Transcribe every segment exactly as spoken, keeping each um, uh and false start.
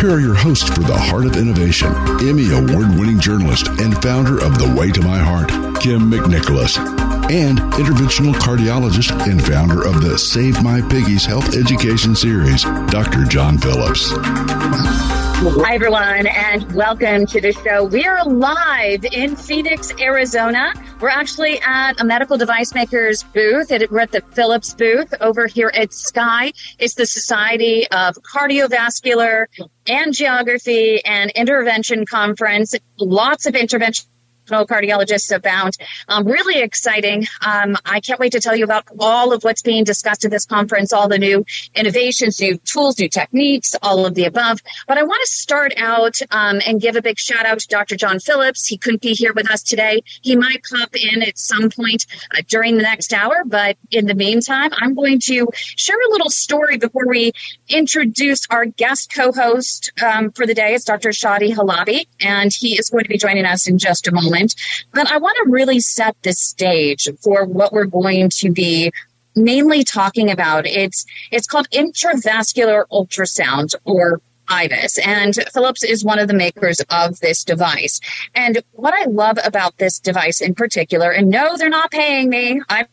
Here are your hosts for the Heart of Innovation, Emmy Award-winning journalist and founder of The Way to My Heart, Kim McNicholas, and interventional cardiologist and founder of the Save My Piggies Health Education Series, Doctor John Phillips. Hi, everyone, and welcome to the show. We are live in Phoenix, Arizona. We're actually at a medical device maker's booth. We're at the Philips booth over here at SCAI. It's the Society of Cardiovascular, Angiography, and Intervention Conference. Lots of intervention cardiologists abound. Um, really exciting. Um, I can't wait to tell you about all of what's being discussed at this conference, all the new innovations, new tools, new techniques, all of the above. But I want to start out um, and give a big shout out to Doctor John Phillips. He couldn't be here with us today. He might pop in at some point uh, during the next hour. But in the meantime, I'm going to share a little story before we introduce our guest co-host um, for the day. It's Doctor Shadi Halabi, and he is going to be joining us in just a moment. But I want to really set the stage for what we're going to be mainly talking about. It's it's called intravascular ultrasound, or I V U S, and Philips is one of the makers of this device. And what I love about this device in particular, and no, they're not paying me, I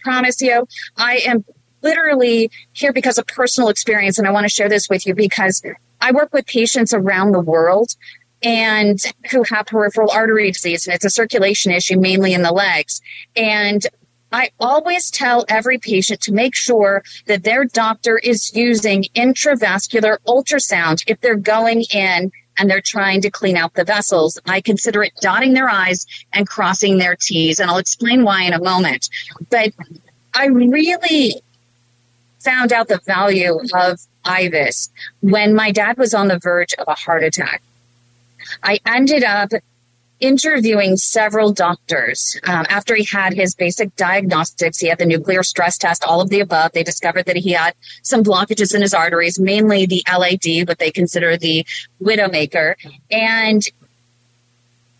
promise you, I am literally here because of personal experience, and I want to share this with you because I work with patients around the world and who have peripheral artery disease, and it's a circulation issue mainly in the legs. And I always tell every patient to make sure that their doctor is using intravascular ultrasound if they're going in and they're trying to clean out the vessels. I consider it dotting their I's and crossing their T's, and I'll explain why in a moment. But I really found out the value of I V U S when my dad was on the verge of a heart attack. I ended up interviewing several doctors um, after he had his basic diagnostics. He had the nuclear stress test, all of the above. They discovered that he had some blockages in his arteries, mainly the L A D, what they consider the widowmaker. And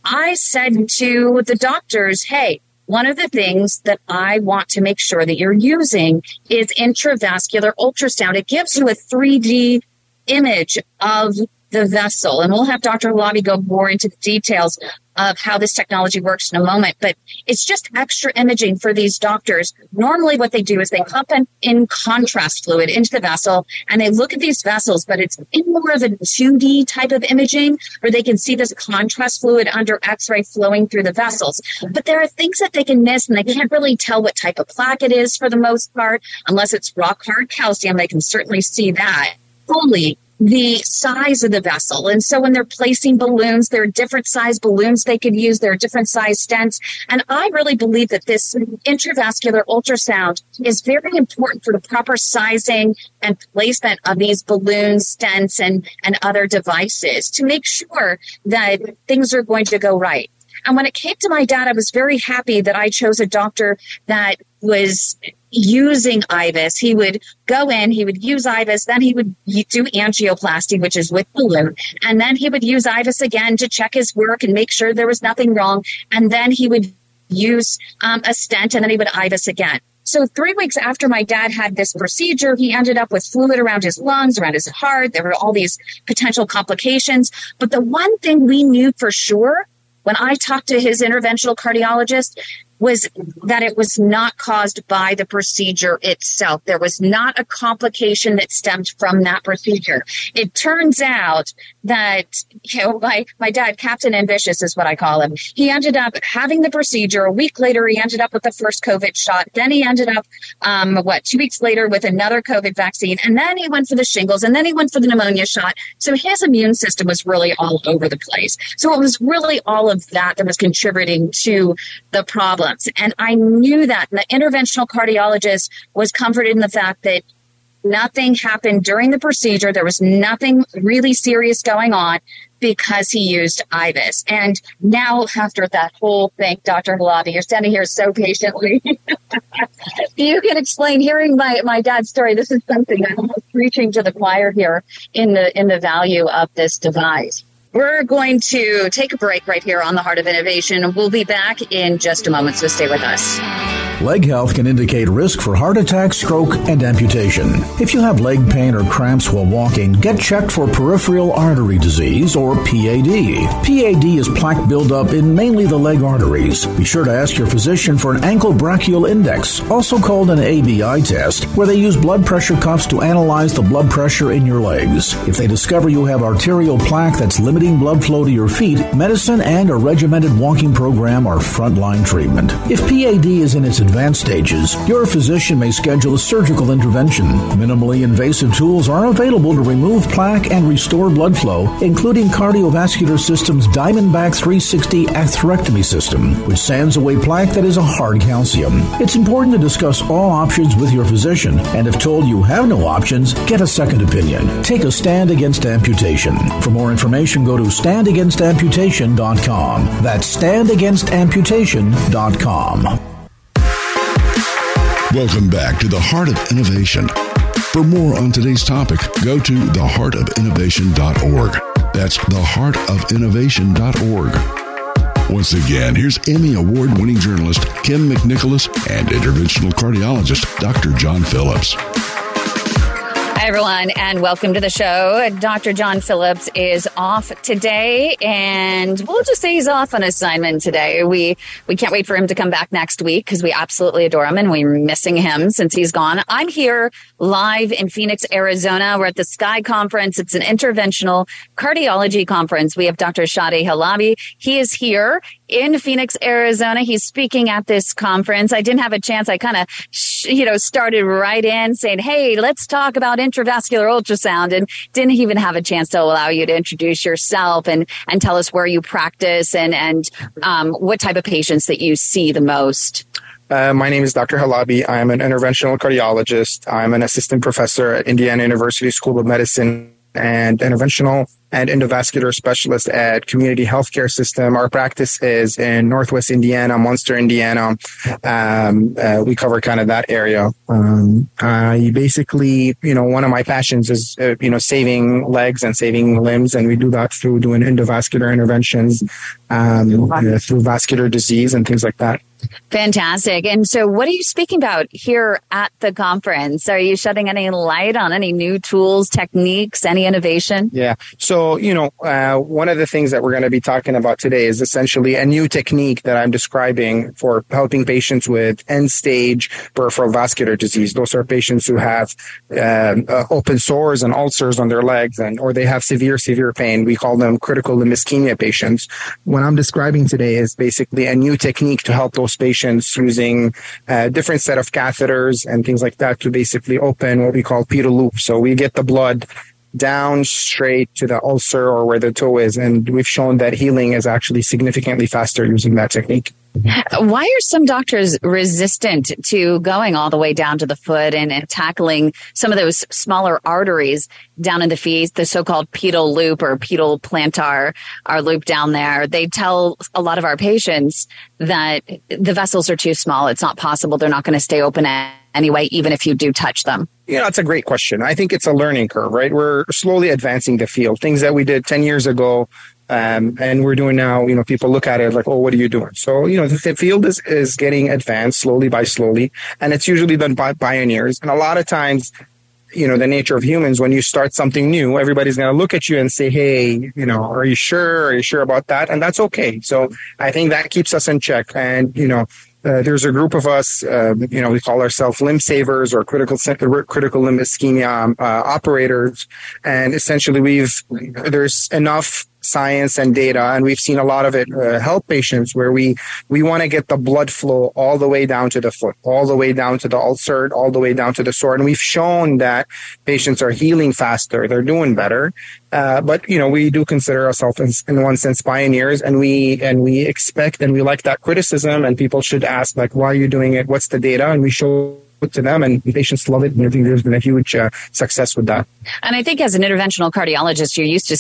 I said to the doctors, hey, one of the things that I want to make sure that you're using is intravascular ultrasound. It gives you a three D image of the vessel. And we'll have Doctor Halabi go more into the details of how this technology works in a moment. But it's just extra imaging for these doctors. Normally what they do is they pump in contrast fluid into the vessel and they look at these vessels, but it's in more of a two D type of imaging where they can see this contrast fluid under X-ray flowing through the vessels. But there are things that they can miss, and they can't really tell what type of plaque it is for the most part, unless it's rock hard calcium. They can certainly see that fully, the size of the vessel. And so when they're placing balloons, there are different size balloons they could use. There are different size stents. And I really believe that this intravascular ultrasound is very important for the proper sizing and placement of these balloons, stents, and, and other devices to make sure that things are going to go right. And when it came to my dad, I was very happy that I chose a doctor that was using I V U S. He would go in, he would use I V U S, then he would do angioplasty, which is with balloon, and then he would use I V U S again to check his work and make sure there was nothing wrong, and then he would use um, a stent, and then he would I V U S again. So three weeks after my dad had this procedure, he ended up with fluid around his lungs, around his heart. There were all these potential complications. But the one thing we knew for sure when I talked to his interventional cardiologist was that it was not caused by the procedure itself. There was not a complication that stemmed from that procedure. It turns out that, you know, my, my dad, Captain Ambitious is what I call him. He ended up having the procedure. A week later, he ended up with the first COVID shot. Then he ended up, um, what, two weeks later with another COVID vaccine. And then he went for the shingles, and then he went for the pneumonia shot. So his immune system was really all over the place. So it was really all of that that was contributing to the problem. And I knew that. And the interventional cardiologist was comforted in the fact that nothing happened during the procedure. There was nothing really serious going on because he used I V U S. And now after that whole thing, Doctor Halabi, you're standing here so patiently. You can explain, hearing my, my dad's story, this is something I'm almost preaching to the choir here in the in the value of this device. We're going to take a break right here on The Heart of Innovation. We'll be back in just a moment, so stay with us. Leg health can indicate risk for heart attack, stroke, and amputation. If you have leg pain or cramps while walking, get checked for peripheral artery disease, or P A D. P A D is plaque buildup in mainly the leg arteries. Be sure to ask your physician for an ankle brachial index, also called an A B I test, where they use blood pressure cuffs to analyze the blood pressure in your legs. If they discover you have arterial plaque that's limiting blood flow to your feet, medicine and a regimented walking program are frontline treatment. If P A D is in its advanced stages, your physician may schedule a surgical intervention. Minimally invasive tools are available to remove plaque and restore blood flow, including Cardiovascular System's Diamondback three sixty atherectomy system, which sands away plaque that is a hard calcium. It's important to discuss all options with your physician, and if told you have no options, get a second opinion. Take a stand against amputation. For more information, go to stand against amputation dot com. That's stand against amputation dot com. Welcome back to The Heart of Innovation. For more on today's topic, go to the heart of innovation dot org. That's the heart of innovation dot org. Once again, here's Emmy Award-winning journalist Kim McNicholas and interventional cardiologist Doctor John Phillips. Hi, everyone, and welcome to the show. Doctor John Phillips is off today, and we'll just say he's off on assignment today. We we can't wait for him to come back next week because we absolutely adore him, and we're missing him since he's gone. I'm here live in Phoenix, Arizona. We're at the SCAI conference. It's an interventional cardiology conference. We have Doctor Shadi Halabi. He is here in Phoenix, Arizona. He's speaking at this conference. I didn't have a chance. I kind of, you know, started right in saying, hey, let's talk about intravascular ultrasound, and didn't even have a chance to allow you to introduce yourself and, and tell us where you practice and, and um, what type of patients that you see the most. Uh, my name is Doctor Halabi. I'm an interventional cardiologist. I'm an assistant professor at Indiana University School of Medicine and interventional and endovascular specialist at Community Healthcare System. Our practice is in Northwest Indiana, Munster, Indiana. Um, uh, we cover kind of that area. Um, I basically, you know, one of my passions is, uh, you know, saving legs and saving limbs. And we do that through doing endovascular interventions, um, uh, through vascular disease and things like that. Fantastic. And so what are you speaking about here at the conference? Are you shedding any light on any new tools, techniques, any innovation? Yeah. So, you know, uh, one of the things that we're going to be talking about today is essentially a new technique that I'm describing for helping patients with end-stage peripheral vascular disease. Those are patients who have uh, open sores and ulcers on their legs, and or they have severe, severe pain. We call them critical limb ischemia patients. What I'm describing today is basically a new technique to help those patients using a different set of catheters and things like that to basically open what we call pedal loops. So we get the blood down straight to the ulcer or where the toe is. And we've shown that healing is actually significantly faster using that technique. Why are some doctors resistant to going all the way down to the foot and, and tackling some of those smaller arteries down in the feet, the so-called pedal loop or pedal plantar our loop down there? They tell a lot of our patients that the vessels are too small. It's not possible. They're not going to stay open anyway, even if you do touch them. You know, that's a great question. I think it's a learning curve, right? We're slowly advancing the field. Things that we did ten years ago, Um, and we're doing now, you know, people look at it like, oh, what are you doing? So, you know, the, the field is, is getting advanced slowly by slowly, and it's usually done by pioneers. And a lot of times, you know, the nature of humans, when you start something new, everybody's going to look at you and say, hey, you know, are you sure? Are you sure about that? And that's okay. So I think that keeps us in check. And, you know, Uh, there's a group of us, uh, you know, we call ourselves limb savers or critical critical limb ischemia uh, operators. And essentially, we've there's enough science and data, and we've seen a lot of it uh, help patients where we, we want to get the blood flow all the way down to the foot, all the way down to the ulcer, all the way down to the sore. And we've shown that patients are healing faster. They're doing better. Uh, but, you know, we do consider ourselves in, in one sense pioneers, and we, and we expect and we like that criticism, and people should ask, like, why are you doing it? What's the data? And we show to them, and patients love it. And I think there's been a huge uh, success with that. And I think as an interventional cardiologist, you're used to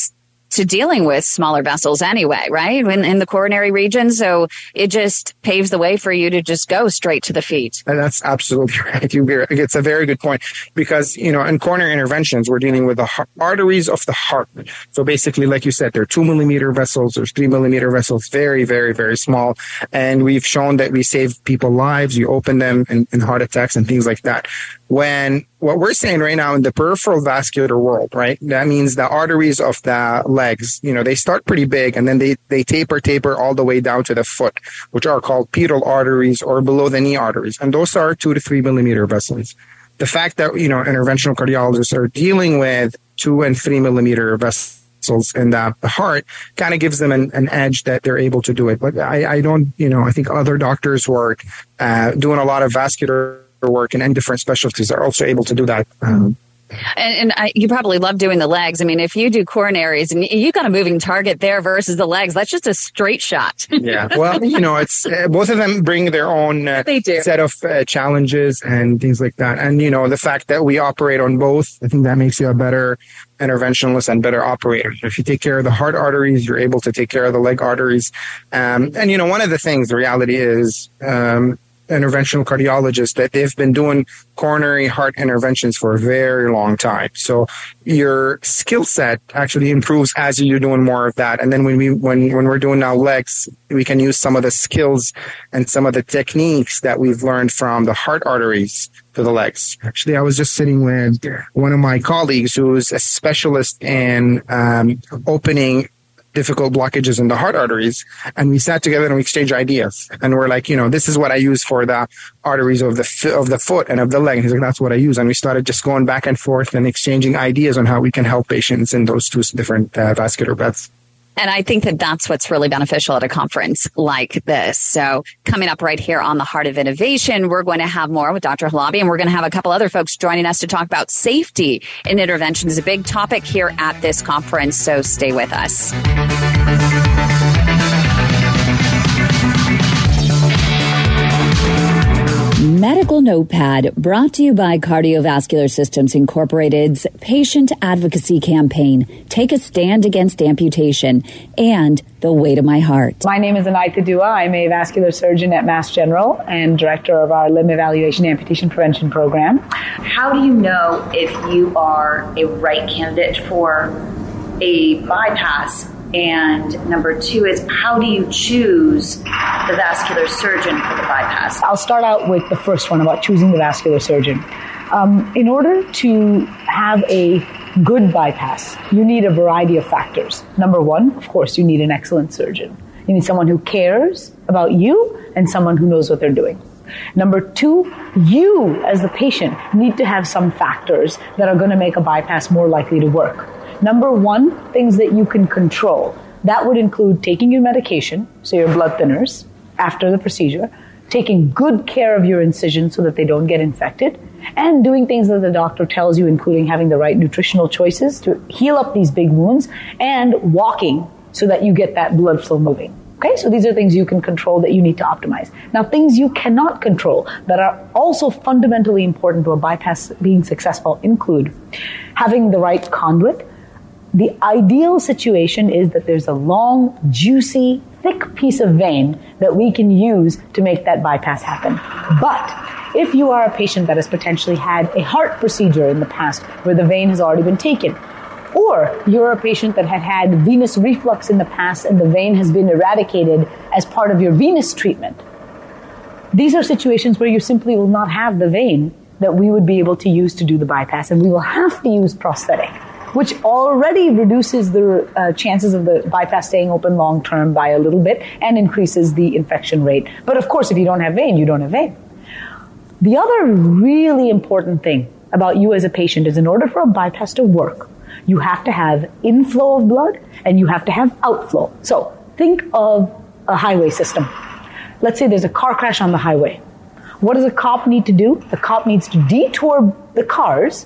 to dealing with smaller vessels anyway, right? In, in the coronary region. So it just paves the way for you to just go straight to the feet. And that's absolutely right. You, it's a very good point because, you know, in coronary interventions, we're dealing with the heart, arteries of the heart. So basically, like you said, there are two millimeter vessels, there's three millimeter vessels, very, very, very small. And we've shown that we save people lives. You open them in, in heart attacks and things like that. When what we're saying right now in the peripheral vascular world, right? That means the arteries of the legs, you know, they start pretty big and then they, they taper, taper all the way down to the foot, which are called pedal arteries or below the knee arteries. And those are two to three millimeter vessels. The fact that, you know, interventional cardiologists are dealing with two and three millimeter vessels in the heart kind of gives them an, an edge that they're able to do it. But I, I don't, you know, I think other doctors who are uh, doing a lot of vascular work and different specialties are also able to do that. Um, and and I, you probably love doing the legs. I mean, if you do coronaries and you got a moving target there versus the legs, that's just a straight shot. Yeah. Well, you know, it's uh, both of them bring their own uh, they do. set of uh, challenges and things like that. And, you know, the fact that we operate on both, I think that makes you a better interventionalists and better operators. If you take care of the heart arteries, you're able to take care of the leg arteries. Um, and, you know, one of the things, the reality is, um, interventional cardiologists that they've been doing coronary heart interventions for a very long time. So your skill set actually improves as you're doing more of that. And then when we when when we're doing now legs, we can use some of the skills and some of the techniques that we've learned from the heart arteries to the legs. Actually, I was just sitting with one of my colleagues who is a specialist in um, opening difficult blockages in the heart arteries. And we sat together and we exchanged ideas. And we're like, you know, this is what I use for the arteries of the of the foot and of the leg. And he's like, that's what I use. And we started just going back and forth and exchanging ideas on how we can help patients in those two different uh, vascular beds. And I think that that's what's really beneficial at a conference like this. So coming up right here on The Heart of Innovation, we're going to have more with Doctor Halabi, and we're going to have a couple other folks joining us to talk about safety in intervention. It's a big topic here at this conference, so stay with us. Medical Notepad, brought to you by Cardiovascular Systems Incorporated's Patient Advocacy Campaign, Take a Stand Against Amputation, and The Way to My Heart. My name is Anika Dua. I'm a vascular surgeon at Mass General and director of our Limb Evaluation Amputation Prevention Program. How do you know if you are a right candidate for a bypass? And number two is, how do you choose the vascular surgeon for the bypass? I'll start out with the first one about choosing the vascular surgeon. Um, in order to have a good bypass, you need a variety of factors. Number one, of course, you need an excellent surgeon. You need someone who cares about you and someone who knows what they're doing. Number two, you as the patient need to have some factors that are going to make a bypass more likely to work. Number one, things that you can control. That would include taking your medication, so your blood thinners, after the procedure, taking good care of your incisions so that they don't get infected, and doing things that the doctor tells you, including having the right nutritional choices to heal up these big wounds, and walking so that you get that blood flow moving. Okay, so these are things you can control that you need to optimize. Now, things you cannot control that are also fundamentally important to a bypass being successful include having the right conduit. The ideal situation is that there's a long, juicy, thick piece of vein that we can use to make that bypass happen. But if you are a patient that has potentially had a heart procedure in the past where the vein has already been taken, or you're a patient that had had venous reflux in the past and the vein has been eradicated as part of your venous treatment, these are situations where you simply will not have the vein that we would be able to use to do the bypass, and we will have to use prosthetic. which already reduces the uh, chances of the bypass staying open long term by a little bit and increases the infection rate. But of course, if you don't have vein, you don't have vein. The other really important thing about you as a patient is in order for a bypass to work, you have to have inflow of blood and you have to have outflow. So think of a highway system. Let's say there's a car crash on the highway. What does a cop need to do? The cop needs to detour the cars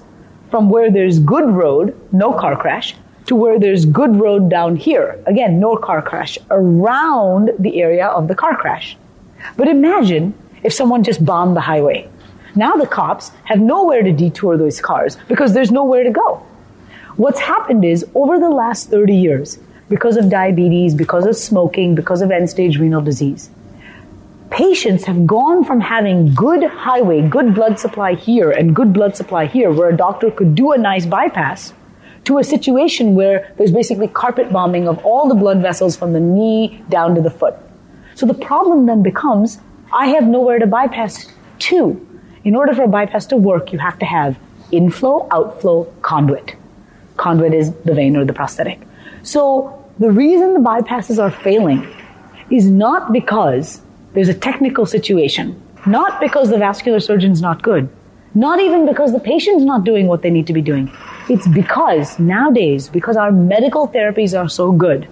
from where there's good road, no car crash, to where there's good road down here. Again, no car crash, around the area of the car crash. But imagine if someone just bombed the highway. Now the cops have nowhere to detour those cars because there's nowhere to go. What's happened is over the last thirty years, because of diabetes, because of smoking, because of end-stage renal disease, patients have gone from having good highway, good blood supply here and good blood supply here, where a doctor could do a nice bypass, to a situation where there's basically carpet bombing of all the blood vessels from the knee down to the foot. So the problem then becomes, I have nowhere to bypass to. In order for a bypass to work, you have to have inflow, outflow, conduit. Conduit is the vein or the prosthetic. So the reason the bypasses are failing is not because there's a technical situation, not because the vascular surgeon's not good, not even because the patient's not doing what they need to be doing. It's because nowadays, because our medical therapies are so good,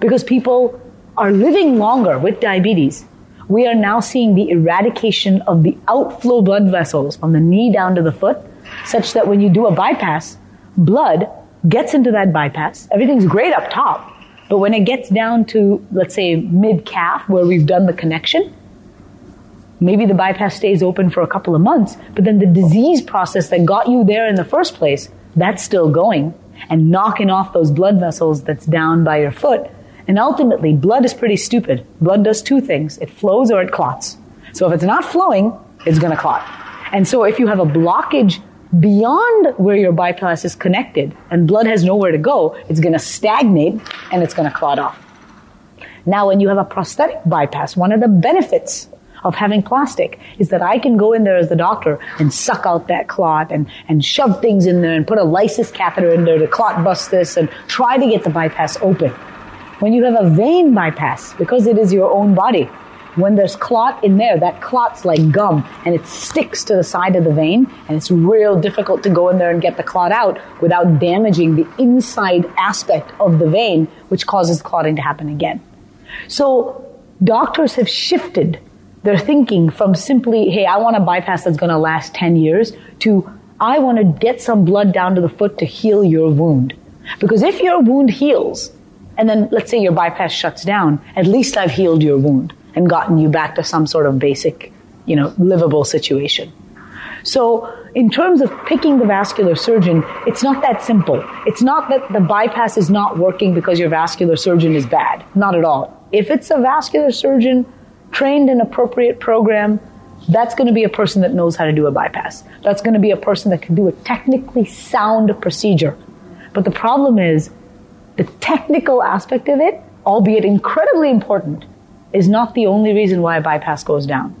because people are living longer with diabetes, we are now seeing the eradication of the outflow blood vessels from the knee down to the foot, such that when you do a bypass, blood gets into that bypass. Everything's great up top. But when it gets down to, let's say, mid-calf, where we've done the connection, maybe the bypass stays open for a couple of months, but then the disease process that got you there in the first place, that's still going and knocking off those blood vessels that's down by your foot. And ultimately, blood is pretty stupid. Blood does two things. It flows or it clots. So if it's not flowing, it's going to clot. And so if you have a blockage beyond where your bypass is connected and blood has nowhere to go, it's going to stagnate and it's going to clot off. Now, when you have a prosthetic bypass, one of the benefits of having plastic is that I can go in there as the doctor and suck out that clot and, and shove things in there and put a lysis catheter in there to clot bust this and try to get the bypass open. When you have a vein bypass, because it is your own body, when there's clot in there, that clot's like gum and it sticks to the side of the vein, and it's real difficult to go in there and get the clot out without damaging the inside aspect of the vein, which causes clotting to happen again. So doctors have shifted their thinking from simply, hey, I want a bypass that's going to last ten years, to I want to get some blood down to the foot to heal your wound. Because if your wound heals, and then let's say your bypass shuts down, at least I've healed your wound and gotten you back to some sort of basic, you know, livable situation. So in terms of picking the vascular surgeon, it's not that simple. It's not that the bypass is not working because your vascular surgeon is bad. Not at all. If it's a vascular surgeon trained in appropriate program, that's going to be a person that knows how to do a bypass. That's going to be a person that can do a technically sound procedure. But the problem is, the technical aspect of it, albeit incredibly important, is not the only reason why a bypass goes down.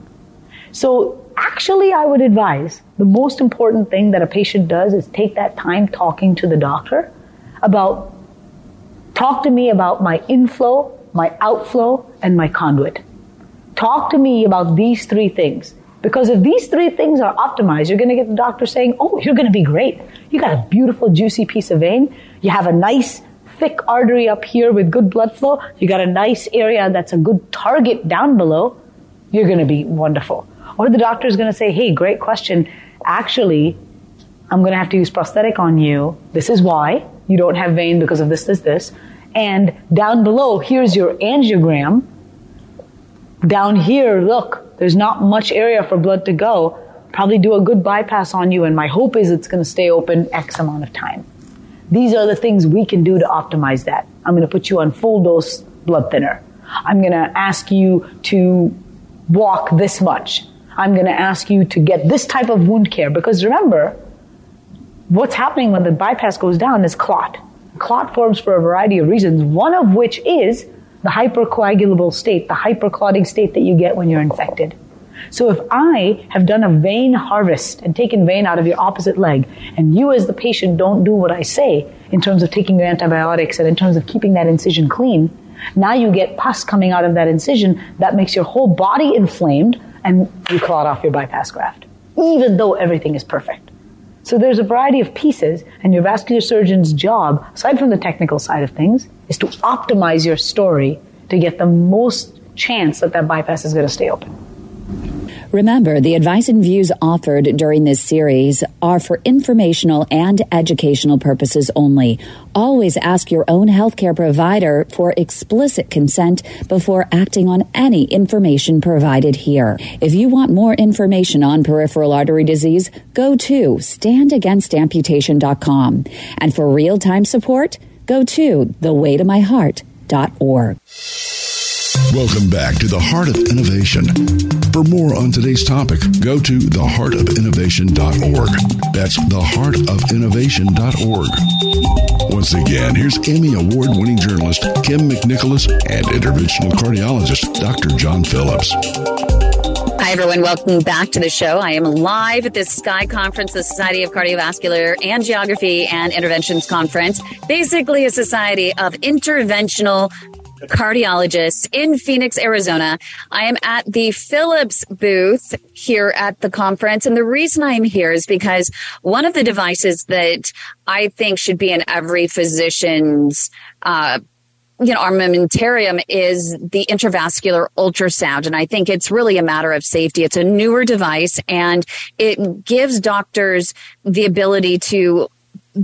So actually, I would advise the most important thing that a patient does is take that time talking to the doctor about, talk to me about my inflow, my outflow, and my conduit. Talk to me about these three things. Because if these three things are optimized, you're going to get the doctor saying, oh, you're going to be great. You got a beautiful, juicy piece of vein. You have a nice thick artery up here with good blood flow, you got a nice area that's a good target down below, you're going to be wonderful. Or the doctor's going to say, hey, great question. Actually, I'm going to have to use prosthetic on you. This is why. You don't have vein because of this, this, this. And down below, here's your angiogram. Down here, look, there's not much area for blood to go. Probably do a good bypass on you, and my hope is it's going to stay open X amount of time. These are the things we can do to optimize that. I'm going to put you on full dose blood thinner. I'm going to ask you to walk this much. I'm going to ask you to get this type of wound care. Because remember, what's happening when the bypass goes down is clot. Clot forms for a variety of reasons, one of which is the hypercoagulable state, the hyperclotting state that you get when you're infected. So if I have done a vein harvest and taken vein out of your opposite leg, and you as the patient don't do what I say in terms of taking your antibiotics and in terms of keeping that incision clean, now you get pus coming out of that incision that makes your whole body inflamed and you clot off your bypass graft, even though everything is perfect. So there's a variety of pieces, and your vascular surgeon's job, aside from the technical side of things, is to optimize your story to get the most chance that that bypass is going to stay open. Remember, the advice and views offered during this series are for informational and educational purposes only. Always ask your own healthcare provider for explicit consent before acting on any information provided here. If you want more information on peripheral artery disease, go to stand against amputation dot com. And for real-time support, go to the way to my heart dot org. Welcome back to The Heart of Innovation. For more on today's topic, go to the heart of innovation dot org. That's the heart of innovation dot org. Once again, here's Emmy Award-winning journalist Kim McNicholas and interventional cardiologist Doctor John Phillips. Hi, everyone. Welcome back to the show. I am live at this SCAI conference, the Society of Cardiovascular Angiography and Interventions Conference, basically a society of interventional cardiologists in Phoenix, Arizona. I am at the Philips booth here at the conference. And the reason I'm here is because one of the devices that I think should be in every physician's uh you know, armamentarium is the intravascular ultrasound. And I think it's really a matter of safety. It's a newer device, and it gives doctors the ability to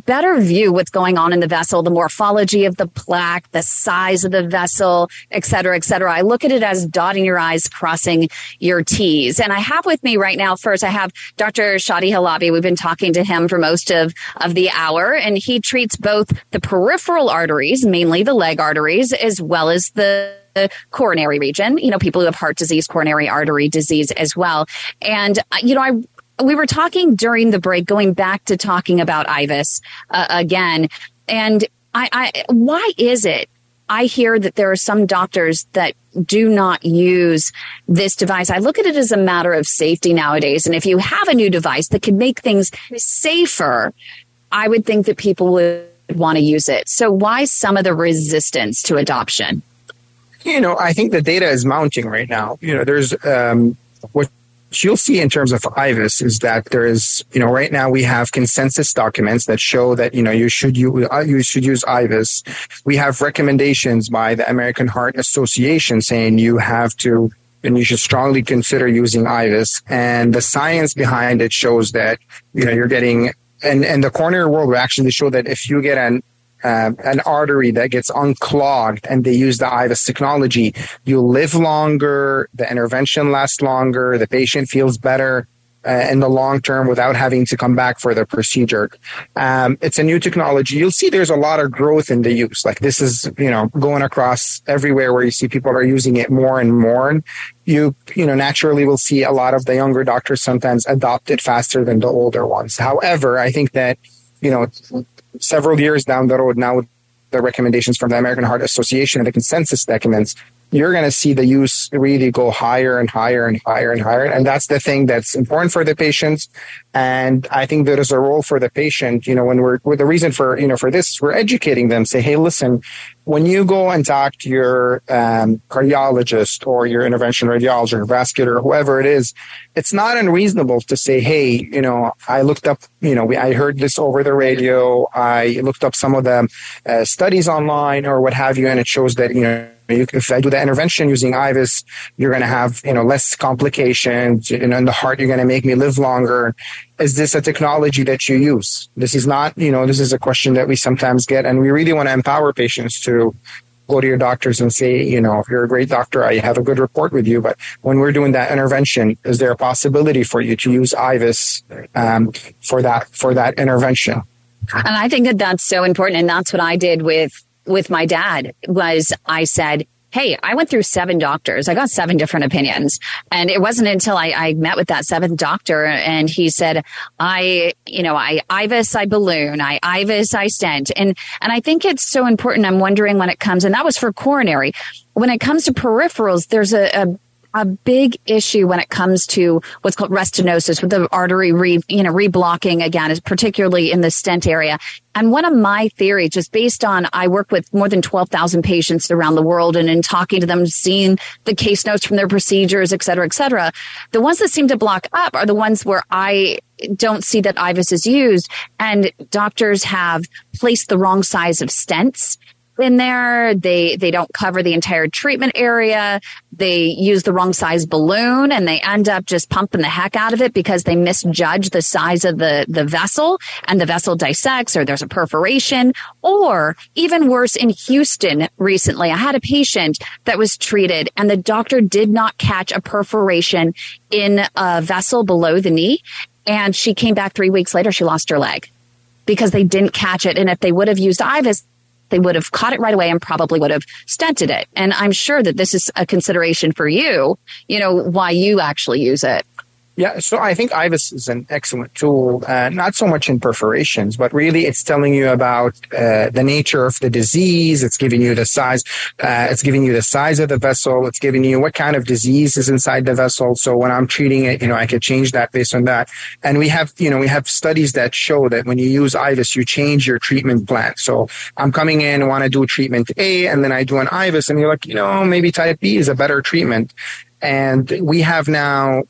better view what's going on in the vessel, the morphology of the plaque, the size of the vessel, et cetera, et cetera. I look at it as dotting your I's, crossing your T's. And I have with me right now, first, I have Doctor Shadi Halabi. We've been talking to him for most of, of the hour, and he treats both the peripheral arteries, mainly the leg arteries, as well as the the coronary region, you know, people who have heart disease, coronary artery disease as well. And, you know, I We were talking during the break, going back to talking about I V U S uh, again. And I, I, why is it I hear that there are some doctors that do not use this device? I look at it as a matter of safety nowadays. And if you have a new device that could make things safer, I would think that people would want to use it. So why some of the resistance to adoption? You know, I think the data is mounting right now. You know, there's um, what you'll see in terms of I V U S is that there is, you know, right now we have consensus documents that show that, you know, you should use, you should use I V U S. We have recommendations by the American Heart Association saying you have to, and you should strongly consider using I V U S. And the science behind it shows that, you know, you're getting, and, and the coronary world will actually show that if you get an Um, an artery that gets unclogged and they use the I V U S technology, you live longer, the intervention lasts longer, the patient feels better uh, in the long term without having to come back for the procedure. Um, it's a new technology. You'll see there's a lot of growth in the use. Like this is, you know, going across everywhere where you see people are using it more and more. And you, you know, naturally will see a lot of the younger doctors sometimes adopt it faster than the older ones. However, I think that, you know, several years down the road now with the recommendations from the American Heart Association and the consensus documents, you're going to see the use really go higher and higher and higher and higher. And that's the thing that's important for the patients. And I think there is a role for the patient, you know, when we're with the reason for, you know, for this, we're educating them, say, hey, listen, when you go and talk to your um, cardiologist or your intervention radiologist or vascular, whoever it is, it's not unreasonable to say, hey, you know, I looked up, you know, we, I heard this over the radio. I looked up some of the uh, studies online or what have you. And it shows that, you know, You, if I do the intervention using I V U S, you're going to have, you know, less complications. You know, in the heart, you're going to make me live longer. Is this a technology that you use? This is not, you know, this is a question that we sometimes get. And we really want to empower patients to go to your doctors and say, you know, if you're a great doctor, I have a good report with you. But when we're doing that intervention, is there a possibility for you to use I V U S um, for that for that intervention? And I think that that's so important. And that's what I did with with my dad was I said, hey, I went through seven doctors. I got seven different opinions. And it wasn't until I, I met with that seventh doctor and he said, I, you know, I I V U S, I balloon, I I V U S, I stent. And, and I think it's so important. I'm wondering when it comes, and that was for coronary. When it comes to peripherals, there's a, a a big issue when it comes to what's called restenosis, with the artery re, you know, reblocking again, particularly in the stent area. And one of my theories, just based on, I work with more than twelve thousand patients around the world, and in talking to them, seeing the case notes from their procedures, et cetera, et cetera, the ones that seem to block up are the ones where I don't see that I V U S is used, and doctors have placed the wrong size of stents in there. They, they don't cover the entire treatment area. They use the wrong size balloon, and they end up just pumping the heck out of it because they misjudge the size of the, the vessel, and the vessel dissects, or there's a perforation. Or even worse, in Houston recently, I had a patient that was treated, and the doctor did not catch a perforation in a vessel below the knee. And she came back three weeks later, she lost her leg because they didn't catch it. And if they would have used I V U S, they would have caught it right away and probably would have stented it. And I'm sure that this is a consideration for you, you know, why you actually use it. Yeah, so I think I V U S is an excellent tool, uh, not so much in perforations, but really it's telling you about uh, the nature of the disease. It's giving you the size. Uh, it's giving you the size of the vessel. It's giving you what kind of disease is inside the vessel. So when I'm treating it, you know, I can change that based on that. And we have, you know, we have studies that show that when you use I V U S, you change your treatment plan. So I'm coming in, I want to do treatment A, and then I do an I V U S, and you're like, you know, maybe type B is a better treatment. And we have now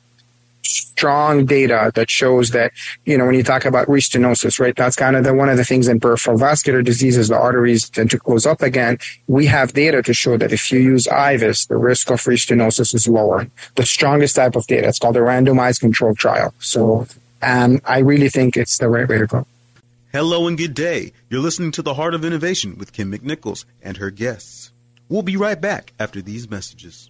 strong data that shows that, you know, when you talk about restenosis, right, that's kind of the, one of the things in peripheral vascular diseases, the arteries tend to close up again. We have data to show that if you use I V U S, the risk of restenosis is lower. The strongest type of data, it's called a randomized controlled trial. So um, I really think it's the right way to go. Hello and good day. You're listening to The Heart of Innovation with Kim McNicholas and her guests. We'll be right back after these messages.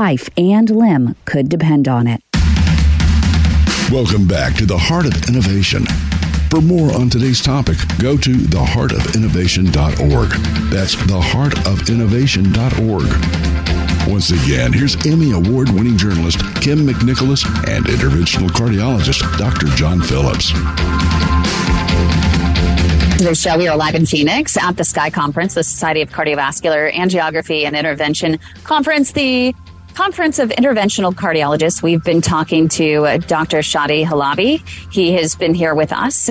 Life and limb could depend on it. Welcome back to The Heart of Innovation. For more on today's topic, go to the heart of innovation dot org. That's the heart of innovation dot org. Once again, here's Emmy Award-winning journalist Kim McNicholas and interventional cardiologist Doctor John Phillips. Today's show, we are live in Phoenix at the SCAI Conference, the Society of Cardiovascular Angiography and Intervention Conference, the Conference of Interventional Cardiologists. We've been talking to uh, Doctor Shadi Halabi. He has been here with us.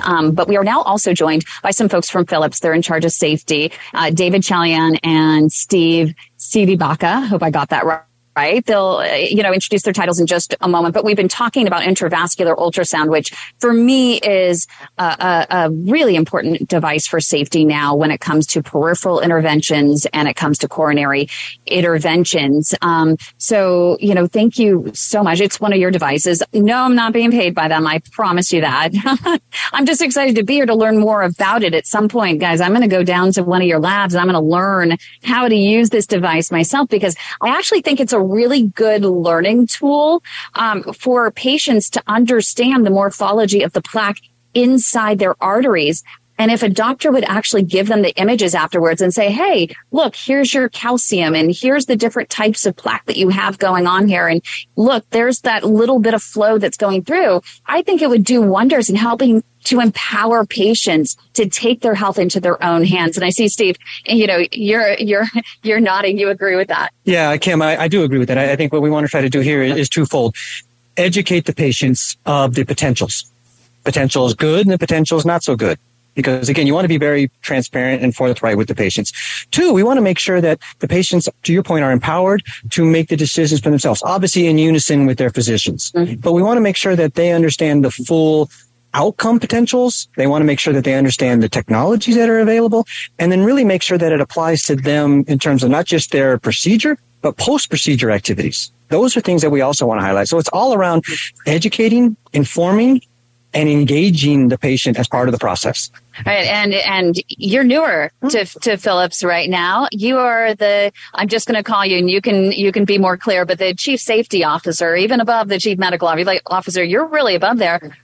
Um, but we are now also joined by some folks from Philips. They're in charge of safety. Uh, David Chalyan and Steve C de Baca. Hope I got that right. Right. They'll, you know, introduce their titles in just a moment. But we've been talking about intravascular ultrasound, which for me is a, a, a really important device for safety now when it comes to peripheral interventions and it comes to coronary interventions. Um, so, you know, thank you so much. It's one of your devices. No, I'm not being paid by them. I promise you that. I'm just excited to be here to learn more about it at some point. Guys, I'm going to go down to one of your labs and I'm going to learn how to use this device myself, because I actually think it's a really good learning tool um, for patients to understand the morphology of the plaque inside their arteries And if a doctor would actually give them the images afterwards and say, hey, look, here's your calcium and here's the different types of plaque that you have going on here. And look, there's that little bit of flow that's going through. I think it would do wonders in helping to empower patients to take their health into their own hands. And I see, Steve, you know, you're you're you're nodding. You agree with that? Yeah, Kim, I, I do agree with that. I, I think what we want to try to do here is, is twofold. Educate the patients of the potentials. Potential is good and the potential is not so good. Because, again, you want to be very transparent and forthright with the patients. Two, we want to make sure that the patients, to your point, are empowered to make the decisions for themselves, obviously in unison with their physicians. Mm-hmm. But we want to make sure that they understand the full outcome potentials. They want to make sure that they understand the technologies that are available, and then really make sure that it applies to them in terms of not just their procedure, but post-procedure activities. Those are things that we also want to highlight. So it's all around educating, informing, and engaging the patient as part of the process. Right, and and you're newer to to Philips right now. You are the I'm just going to call you, and you can you can be more clear. But the chief safety officer, even above the chief medical officer, you're really above there,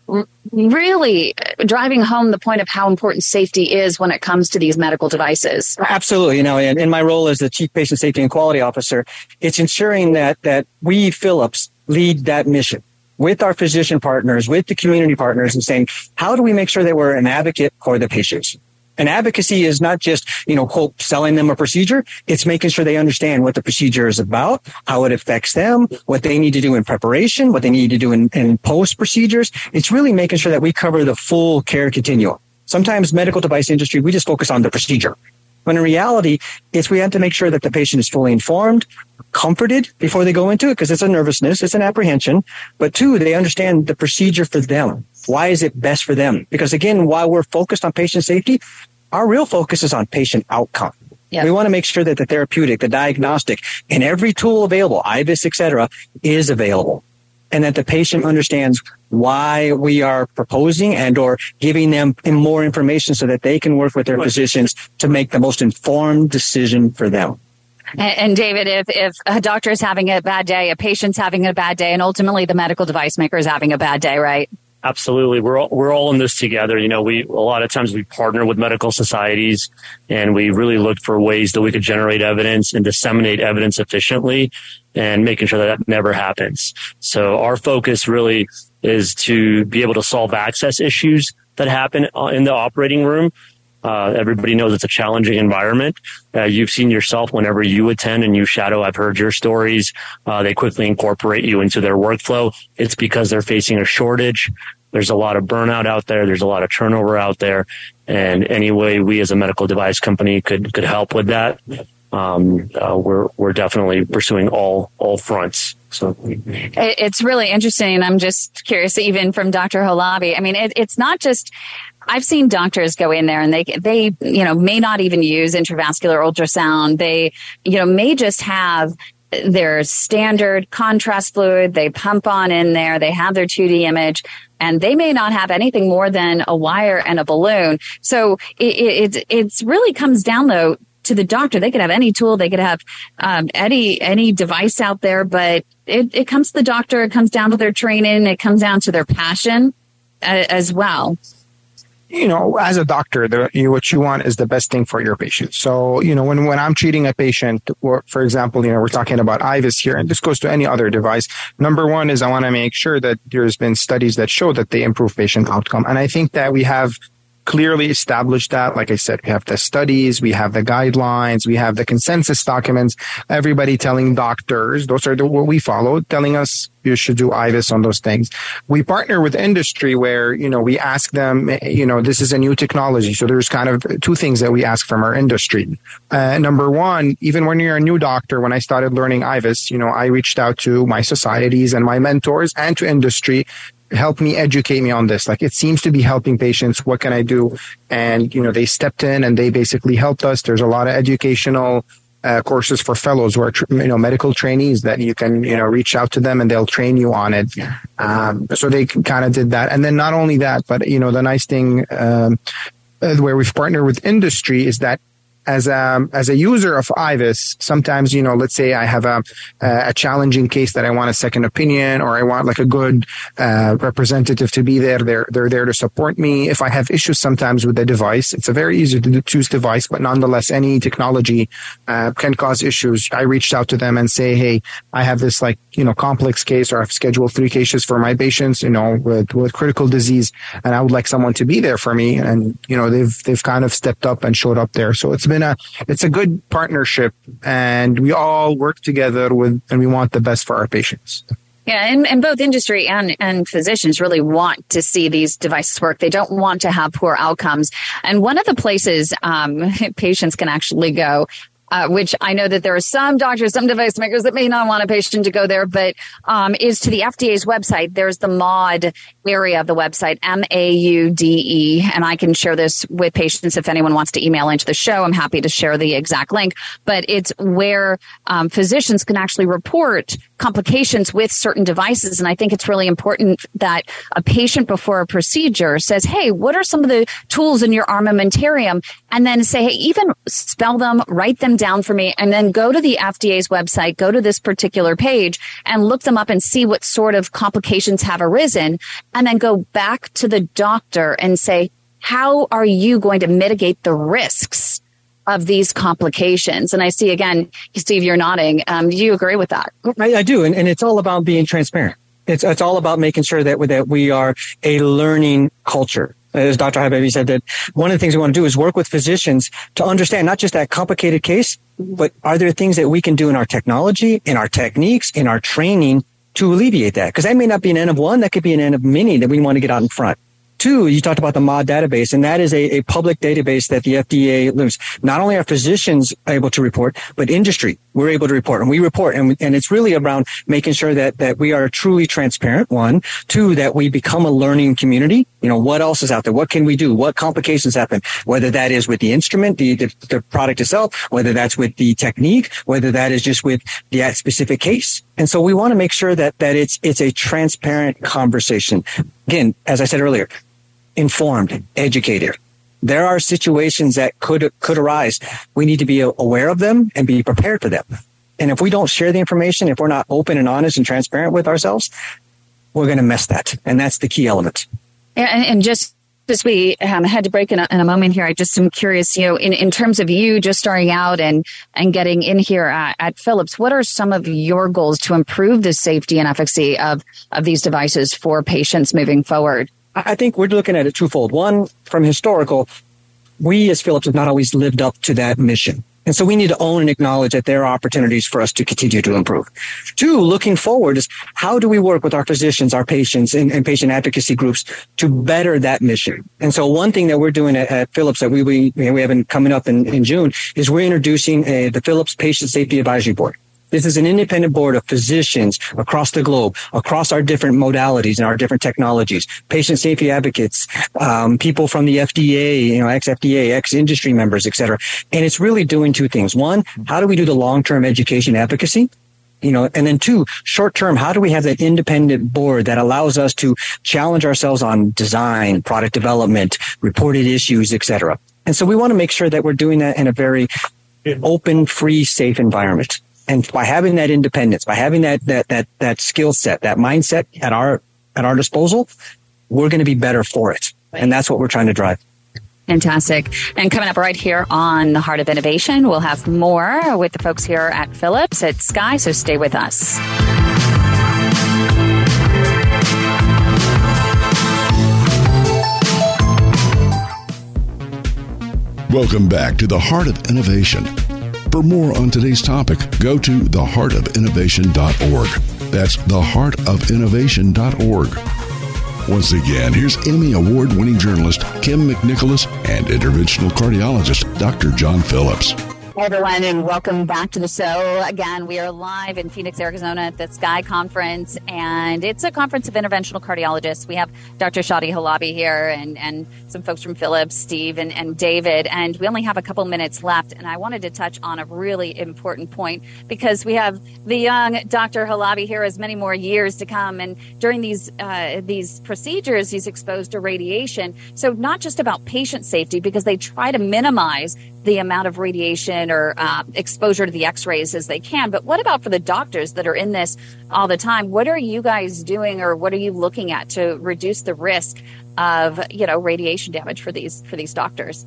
really driving home the point of how important safety is when it comes to these medical devices. Absolutely, you know, and in my role as the chief patient safety and quality officer, it's ensuring that that we Philips lead that mission. With our physician partners, with the community partners, and saying, how do we make sure that we're an advocate for the patients? And advocacy is not just, you know, quote, selling them a procedure. It's making sure they understand what the procedure is about, how it affects them, what they need to do in preparation, what they need to do in, in post procedures. It's really making sure that we cover the full care continuum. Sometimes medical device industry, we just focus on the procedure. When in reality, it's we have to make sure that the patient is fully informed, comforted before they go into it, because it's a nervousness, it's an apprehension. But two, they understand the procedure for them. Why is it best for them? Because again, while we're focused on patient safety, our real focus is on patient outcome. Yep. We want to make sure that the therapeutic, the diagnostic, and every tool available, I V U S, et cetera, is available. And that the patient understands why we are proposing and or giving them more information so that they can work with their physicians to make the most informed decision for them. And, and David, if, if a doctor is having a bad day, a patient's having a bad day, and ultimately the medical device maker is having a bad day, right? Absolutely. We're all, we're all in this together. You know, we, a lot of times we partner with medical societies and we really look for ways that we could generate evidence and disseminate evidence efficiently and making sure that that never happens. So our focus really is to be able to solve access issues that happen in the operating room. Uh, everybody knows it's a challenging environment. Uh, you've seen yourself whenever you attend and you shadow. I've heard your stories. Uh, they quickly incorporate you into their workflow. It's because they're facing a shortage. There's a lot of burnout out there. There's a lot of turnover out there. And any way we as a medical device company could, could help with that. Um, uh, we're, we're definitely pursuing all, all fronts. So it's really interesting. And I'm just curious, even from Doctor Halabi. I mean, it, it's not just, I've seen doctors go in there and they, they, you know, may not even use intravascular ultrasound. They, you know, may just have their standard contrast fluid. They pump on in there. They have their two D image. And they may not have anything more than a wire and a balloon. So it, it, it's really comes down though to the doctor. They could have any tool. They could have, um, any, any device out there, but it, it comes to the doctor. It comes down to their training. It comes down to their passion uh, as well. You know, as a doctor, the, you, what you want is the best thing for your patient. So, you know, when, when I'm treating a patient, or for example, you know, we're talking about I V U S here, and this goes to any other device. Number one is I want to make sure that there's been studies that show that they improve patient outcome. And I think that we have clearly established that. Like I said, we have the studies, we have the guidelines, we have the consensus documents, everybody telling doctors, those are the, what we follow, telling us you should do I V U S on those things. We partner with industry where, you know, we ask them, you know, this is a new technology. So there's kind of two things that we ask from our industry. Uh, number one, even when you're a new doctor, when I started learning I V U S, you know, I reached out to my societies and my mentors and to industry. Help me, educate me on this. Like, it seems to be helping patients. What can I do? And, you know, they stepped in and they basically helped us. There's a lot of educational uh, courses for fellows who are, you know, medical trainees that you can, you know, reach out to them and they'll train you on it. Um, so they kind of did that. And then not only that, but, you know, the nice thing um, where we've partnered with industry is that as a as a user of I V U S, sometimes, you know, let's say I have a a challenging case that I want a second opinion, or I want like a good uh, representative to be there. They're they're there to support me. If I have issues sometimes with the device, it's a very easy to choose device, but nonetheless, any technology uh, can cause issues. I reached out to them and say, hey, I have this like you know complex case, or I've scheduled three cases for my patients, you know, with with critical disease, and I would like someone to be there for me. And you know, they've they've kind of stepped up and showed up there. So it's been a it's a good partnership, and we all work together with, and we want the best for our patients. Yeah, and, and both industry and, and physicians really want to see these devices work. They don't want to have poor outcomes. And one of the places um, patients can actually go, uh, which I know that there are some doctors, some device makers that may not want a patient to go there, but um, is to the F D A's website. There's the MAUDE area of the website, M A U D E, and I can share this with patients if anyone wants to email into the show. I'm happy to share the exact link, but it's where um, physicians can actually report complications with certain devices. And I think it's really important that a patient before a procedure says, hey, what are some of the tools in your armamentarium? And then say, hey, even spell them, write them down for me, and then go to the F D A's website, go to this particular page and look them up and see what sort of complications have arisen. And then go back to the doctor and say, how are you going to mitigate the risks of these complications? And I see, again, Steve, you're nodding. Um, do you agree with that? I, I do. And, and it's all about being transparent. It's it's all about making sure that, that we are a learning culture. As Doctor Halabi said, that one of the things we want to do is work with physicians to understand not just that complicated case, but are there things that we can do in our technology, in our techniques, in our training to alleviate that? Because that may not be an N of one. That could be an N of many that we want to get out in front. Two, you talked about the MAUDE database, and that is a, a public database that the F D A lives. Not only are physicians able to report, but industry, we're able to report, and we report. And, and it's really around making sure that, that we are truly transparent, one. Two, that we become a learning community. You know, what else is out there? What can we do? What complications happen? Whether that is with the instrument, the, the, the product itself, whether that's with the technique, whether that is just with the specific case. And so we want to make sure that, that it's, it's a transparent conversation. Again, as I said earlier, informed, educated. There are situations that could could arise. We need to be aware of them and be prepared for them. And if we don't share the information, if we're not open and honest and transparent with ourselves, we're going to miss that. And that's the key element. And, and just as we um, had to break in a, in a moment here, I just am curious, you know, in, in terms of you just starting out and, and getting in here at, at Philips, what are some of your goals to improve the safety and efficacy of, of these devices for patients moving forward? I think we're looking at it twofold. One, from historical, we as Philips have not always lived up to that mission. And so we need to own and acknowledge that there are opportunities for us to continue to improve. Two, looking forward is how do we work with our physicians, our patients, and, and patient advocacy groups to better that mission? And so one thing that we're doing at, at Philips that we, we, we have been coming up in, in June is we're introducing a, the Philips Patient Safety Advisory Board. This is an independent board of physicians across the globe, across our different modalities and our different technologies, patient safety advocates, um, people from the F D A, you know, ex-F D A, ex-industry members, et cetera. And it's really doing two things. One, how do we do the long-term education advocacy? You know, and then two, short term, how do we have that independent board that allows us to challenge ourselves on design, product development, reported issues, et cetera? And so we want to make sure that we're doing that in a very open, free, safe environment. And by having that independence, by having that that that that skill set, that mindset at our at our disposal, we're going to be better for it. And that's what we're trying to drive. Fantastic. And coming up right here on The Heart of Innovation, we'll have more with the folks here at Philips, at SCAI, so stay with us. Welcome back to The Heart of Innovation. For more on today's topic, go to the heart of innovation dot org. That's the heart of innovation dot org. Once again, here's Emmy Award-winning journalist Kim McNicholas and interventional cardiologist Doctor John Phillips. Hey everyone, and welcome back to the show. Again, we are live in Phoenix, Arizona at the S C A I conference, and it's a conference of interventional cardiologists. We have Doctor Shadi Halabi here and, and some folks from Phillips, Steve and, and David, and we only have a couple minutes left, and I wanted to touch on a really important point because we have the young Doctor Halabi here as many more years to come, and during these, uh, these procedures, he's exposed to radiation. So not just about patient safety, because they try to minimize the amount of radiation or uh, exposure to the x-rays as they can. But what about for the doctors that are in this all the time? What are you guys doing, or what are you looking at to reduce the risk of, you know, radiation damage for these for these doctors?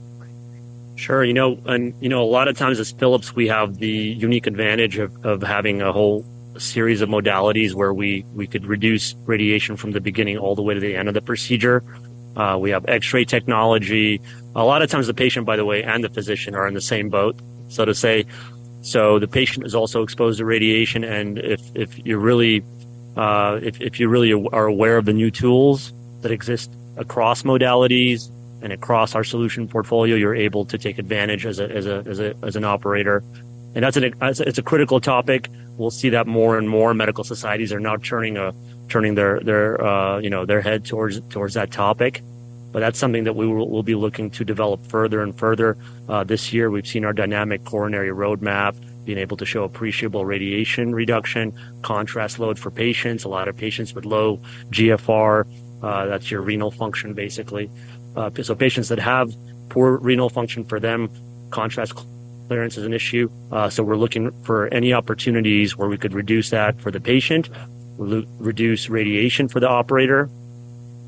Sure. You know, and, you know, a lot of times as Philips, we have the unique advantage of, of having a whole series of modalities where we, we could reduce radiation from the beginning all the way to the end of the procedure. Uh, we have x-ray technology. A lot of times the patient, by the way, and the physician are in the same boat, so to say. So the patient is also exposed to radiation. And if, if you really, uh, if, if you really are aware of the new tools that exist across modalities and across our solution portfolio, you're able to take advantage as a, as a, as a, as an operator. And that's an, it's a critical topic. We'll see that more and more. Medical societies are now turning a, turning their, their, uh, you know, their head towards, towards that topic. But that's something that we will, will be looking to develop further and further. Uh, this year, we've seen our dynamic coronary roadmap being able to show appreciable radiation reduction, contrast load for patients, a lot of patients with low G F R. Uh, that's your renal function, basically. Uh, so patients that have poor renal function, for them, contrast clearance is an issue. Uh, so we're looking for any opportunities where we could reduce that for the patient, re- reduce radiation for the operator,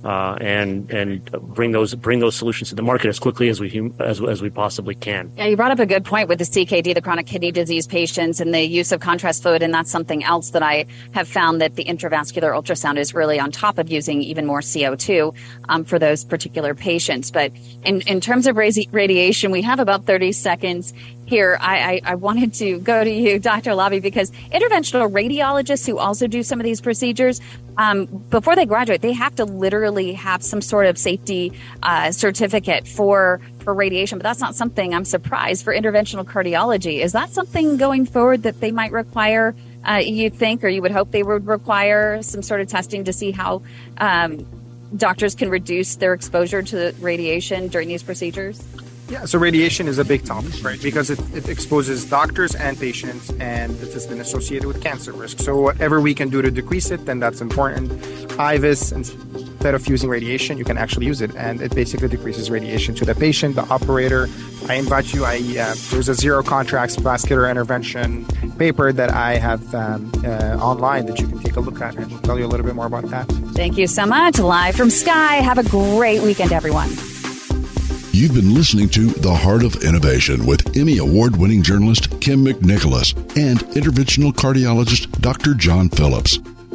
Uh, and and bring those bring those solutions to the market as quickly as we as as we possibly can. Yeah, you brought up a good point with the C K D, the chronic kidney disease patients, and the use of contrast fluid, and that's something else that I have found that the intravascular ultrasound is really on top of, using even more C O two um, for those particular patients. But in in terms of radiation, we have about thirty seconds. Here, I, I, I wanted to go to you, Doctor Halabi, because interventional radiologists who also do some of these procedures, um, before they graduate, they have to literally have some sort of safety uh, certificate for, for radiation. But that's not something, I'm surprised, for interventional cardiology. Is that something going forward that they might require, uh, you think, or you would hope they would require some sort of testing to see how um, doctors can reduce their exposure to radiation during these procedures? Yeah, so radiation is a big topic, right? Because it, it exposes doctors and patients, and it has been associated with cancer risk. So whatever we can do to decrease it, then that's important. I V U S, instead of using radiation, you can actually use it, and it basically decreases radiation to the patient, the operator. I invite you, I uh, there's a zero contrast vascular intervention paper that I have um, uh, online that you can take a look at, and we'll tell you a little bit more about that. Thank you so much. Live from S C A I. Have a great weekend, everyone. You've been listening to The Heart of Innovation with Emmy Award-winning journalist Kim McNicholas and interventional cardiologist Doctor John Phillips.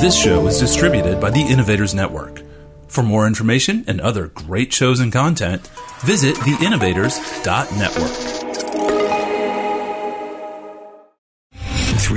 This show is distributed by the Innovators Network. For more information and other great shows and content, visit the innovators dot network.